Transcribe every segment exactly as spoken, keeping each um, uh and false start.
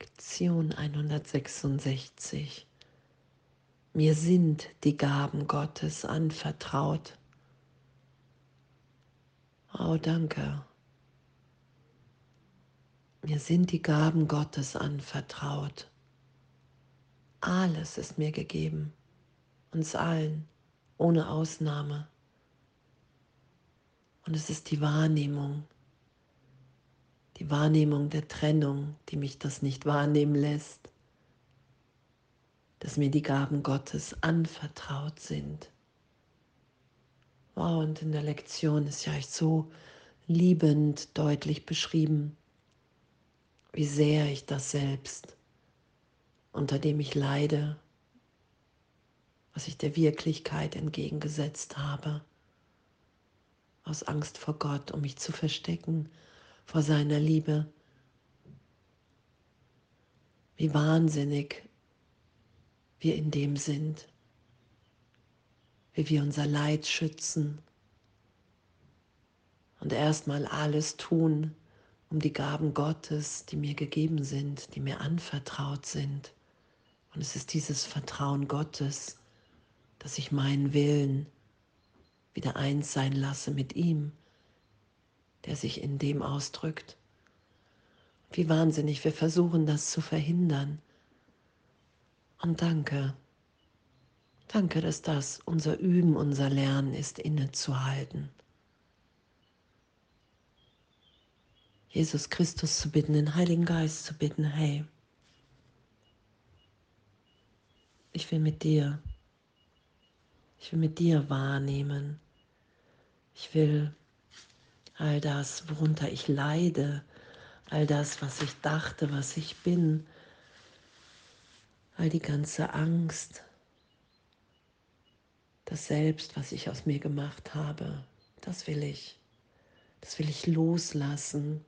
Lektion hundertsechsundsechzig. Mir sind die Gaben Gottes anvertraut. Oh, danke. Mir sind die Gaben Gottes anvertraut. Alles ist mir gegeben, uns allen, ohne Ausnahme. Und es ist die Wahrnehmung, die Wahrnehmung der Trennung, die mich das nicht wahrnehmen lässt, dass mir die Gaben Gottes anvertraut sind. Wow, und in der Lektion ist ja echt so liebend deutlich beschrieben, wie sehr ich das selbst, unter dem ich leide, was ich der Wirklichkeit entgegengesetzt habe, aus Angst vor Gott, um mich zu verstecken vor seiner Liebe. Wie wahnsinnig wir in dem sind, wie wir unser Leid schützen und erstmal alles tun, um die Gaben Gottes, die mir gegeben sind, die mir anvertraut sind. Und es ist dieses Vertrauen Gottes, dass ich meinen Willen wieder eins sein lasse mit ihm, der sich in dem ausdrückt. Wie wahnsinnig, wir versuchen das zu verhindern. Und danke, danke, dass das unser Üben, unser Lernen ist, innezuhalten. Jesus Christus zu bitten, den Heiligen Geist zu bitten, hey, ich will mit dir, ich will mit dir wahrnehmen, ich will all das, worunter ich leide, all das, was ich dachte, was ich bin, all die ganze Angst, das Selbst, was ich aus mir gemacht habe, das will ich, das will ich loslassen.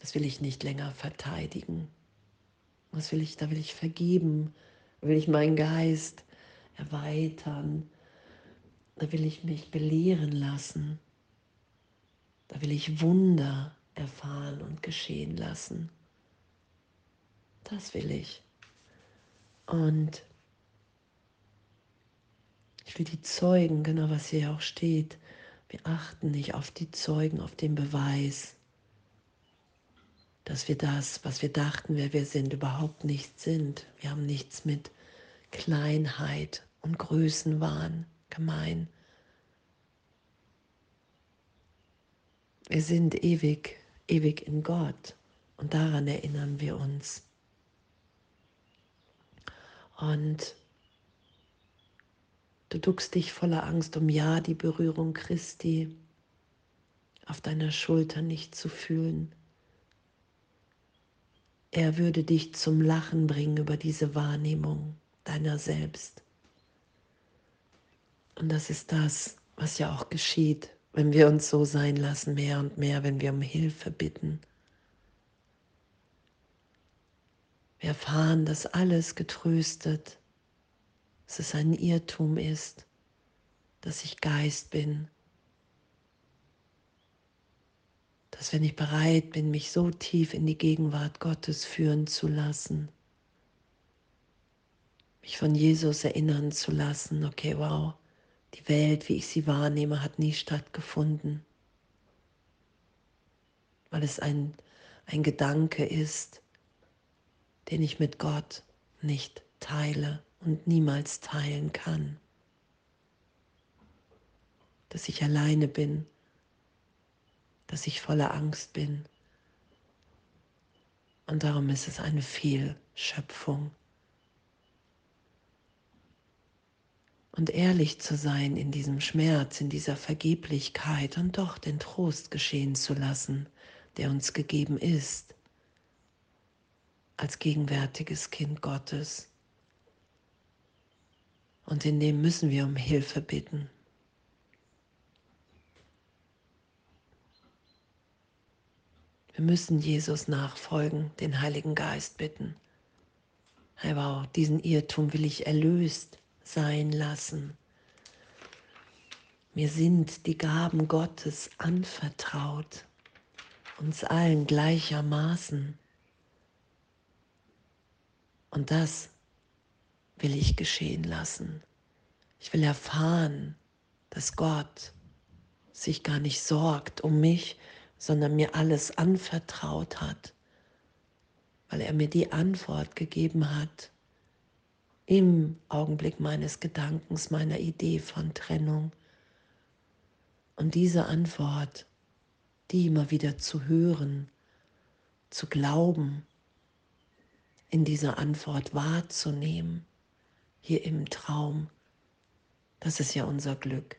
Das will ich nicht länger verteidigen. Was will ich? Da will ich vergeben. Da will ich meinen Geist erweitern. Da will ich mich belehren lassen. Da will ich Wunder erfahren und geschehen lassen. Das will ich. Und ich will die Zeugen, genau was hier auch steht, wir achten nicht auf die Zeugen, auf den Beweis, dass wir das, was wir dachten, wer wir sind, überhaupt nicht sind. Wir haben nichts mit Kleinheit und Größenwahn gemein. Wir sind ewig, ewig in Gott und daran erinnern wir uns. Und du duckst dich voller Angst, um ja die Berührung Christi auf deiner Schulter nicht zu fühlen. Er würde dich zum Lachen bringen über diese Wahrnehmung deiner selbst. Und das ist das, was ja auch geschieht, wenn wir uns so sein lassen, mehr und mehr, wenn wir um Hilfe bitten. Wir erfahren, dass alles getröstet, dass es ein Irrtum ist, dass ich Geist bin. Dass wenn ich bereit bin, mich so tief in die Gegenwart Gottes führen zu lassen, mich von Jesus erinnern zu lassen, okay, wow, die Welt, wie ich sie wahrnehme, hat nie stattgefunden, weil es ein, ein Gedanke ist, den ich mit Gott nicht teile und niemals teilen kann, dass ich alleine bin, dass ich voller Angst bin. Und darum ist es eine Fehlschöpfung. Und ehrlich zu sein in diesem Schmerz, in dieser Vergeblichkeit und doch den Trost geschehen zu lassen, der uns gegeben ist, als gegenwärtiges Kind Gottes. Und in dem müssen wir um Hilfe bitten. Wir müssen Jesus nachfolgen, den Heiligen Geist bitten. Hey, wow, diesen Irrtum will ich erlöst sein lassen. Mir sind die Gaben Gottes anvertraut, uns allen gleichermaßen. Und das will ich geschehen lassen. Ich will erfahren, dass Gott sich gar nicht sorgt um mich, sondern mir alles anvertraut hat, weil er mir die Antwort gegeben hat im Augenblick meines Gedankens, meiner Idee von Trennung. Und diese Antwort, die immer wieder zu hören, zu glauben, in dieser Antwort wahrzunehmen, hier im Traum, das ist ja unser Glück.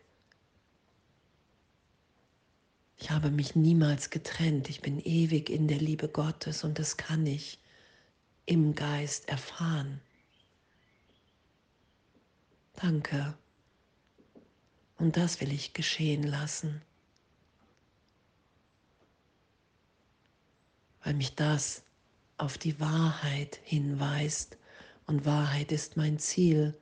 Ich habe mich niemals getrennt, ich bin ewig in der Liebe Gottes und das kann ich im Geist erfahren. Danke. Und das will ich geschehen lassen, weil mich das auf die Wahrheit hinweist und Wahrheit ist mein Ziel.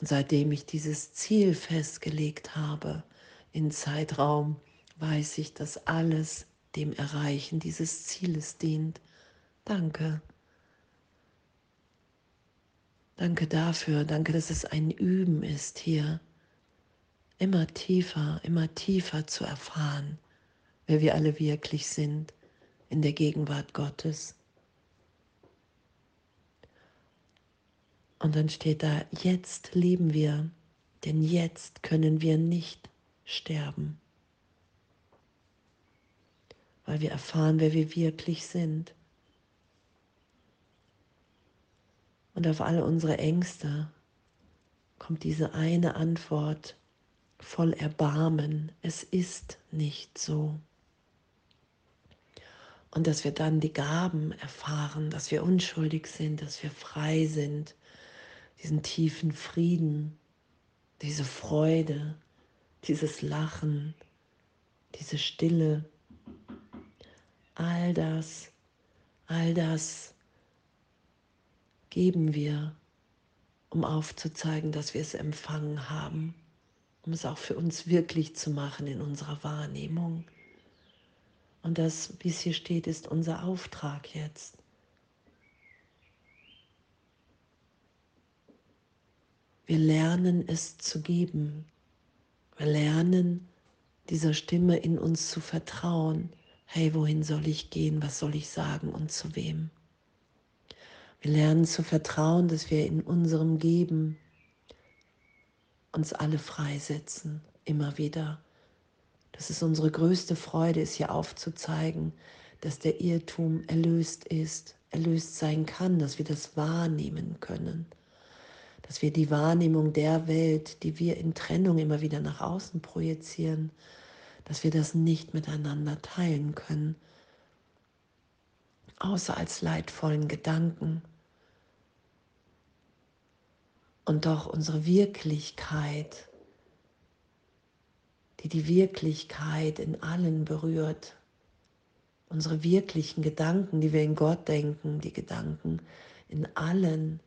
Und seitdem ich dieses Ziel festgelegt habe in Zeitraum, weiß ich, dass alles dem Erreichen dieses Zieles dient. Danke. Danke dafür, danke, dass es ein Üben ist hier, immer tiefer, immer tiefer zu erfahren, wer wir alle wirklich sind in der Gegenwart Gottes. Und dann steht da, jetzt leben wir, denn jetzt können wir nicht sterben, weil wir erfahren, wer wir wirklich sind. Und auf alle unsere Ängste kommt diese eine Antwort voll Erbarmen. Es ist nicht so. Und dass wir dann die Gaben erfahren, dass wir unschuldig sind, dass wir frei sind, diesen tiefen Frieden, diese Freude, dieses Lachen, diese Stille, all das, all das geben wir, um aufzuzeigen, dass wir es empfangen haben, um es auch für uns wirklich zu machen in unserer Wahrnehmung. Und das, wie es hier steht, ist unser Auftrag jetzt. Wir lernen es zu geben. Wir lernen, dieser Stimme in uns zu vertrauen. Hey, wohin soll ich gehen? Was soll ich sagen und zu wem? Wir lernen zu vertrauen, dass wir in unserem Geben uns alle freisetzen, immer wieder. Das ist unsere größte Freude, ist hier aufzuzeigen, dass der Irrtum erlöst ist, erlöst sein kann, dass wir das wahrnehmen können, dass wir die Wahrnehmung der Welt, die wir in Trennung immer wieder nach außen projizieren, dass wir das nicht miteinander teilen können, außer als leidvollen Gedanken. Und doch unsere Wirklichkeit, die die Wirklichkeit in allen berührt, unsere wirklichen Gedanken, die wir in Gott denken, die Gedanken in allen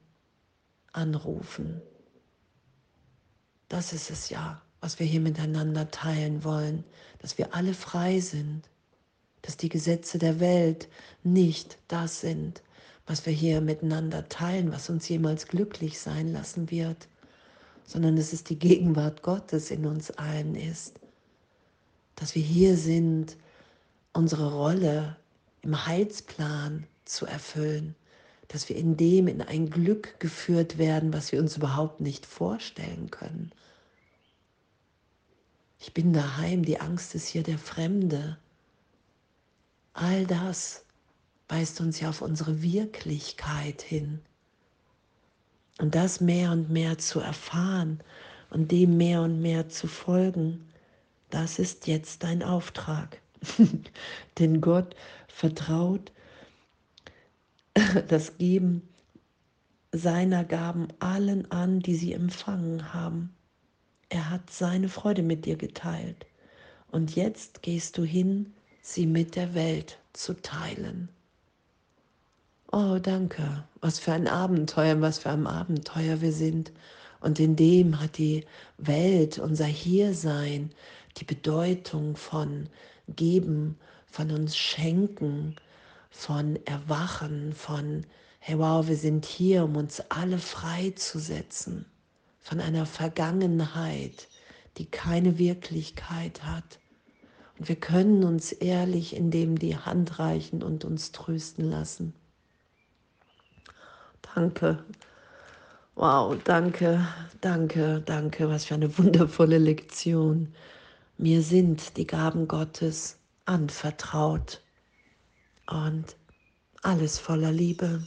anrufen. Das ist es ja, was wir hier miteinander teilen wollen, dass wir alle frei sind, dass die Gesetze der Welt nicht das sind, was wir hier miteinander teilen, was uns jemals glücklich sein lassen wird, sondern dass es die Gegenwart Gottes in uns allen ist, dass wir hier sind, unsere Rolle im Heilsplan zu erfüllen, dass wir in dem in ein Glück geführt werden, was wir uns überhaupt nicht vorstellen können. Ich bin daheim, die Angst ist hier der Fremde. All das weist uns ja auf unsere Wirklichkeit hin. Und das mehr und mehr zu erfahren und dem mehr und mehr zu folgen, das ist jetzt dein Auftrag. Denn Gott vertraut das Geben seiner Gaben allen an, die sie empfangen haben. Er hat seine Freude mit dir geteilt. Und jetzt gehst du hin, sie mit der Welt zu teilen. Oh, danke, was für ein Abenteuer, was für ein Abenteuer wir sind. Und in dem hat die Welt, unser Hiersein, die Bedeutung von Geben, von uns Schenken, von Erwachen, von hey wow, wir sind hier, um uns alle freizusetzen von einer Vergangenheit, die keine Wirklichkeit hat. Und wir können uns ehrlich in dem die Hand reichen und uns trösten lassen. Danke. Wow, danke, danke, danke. Was für eine wundervolle Lektion. Mir sind die Gaben Gottes anvertraut und alles voller Liebe.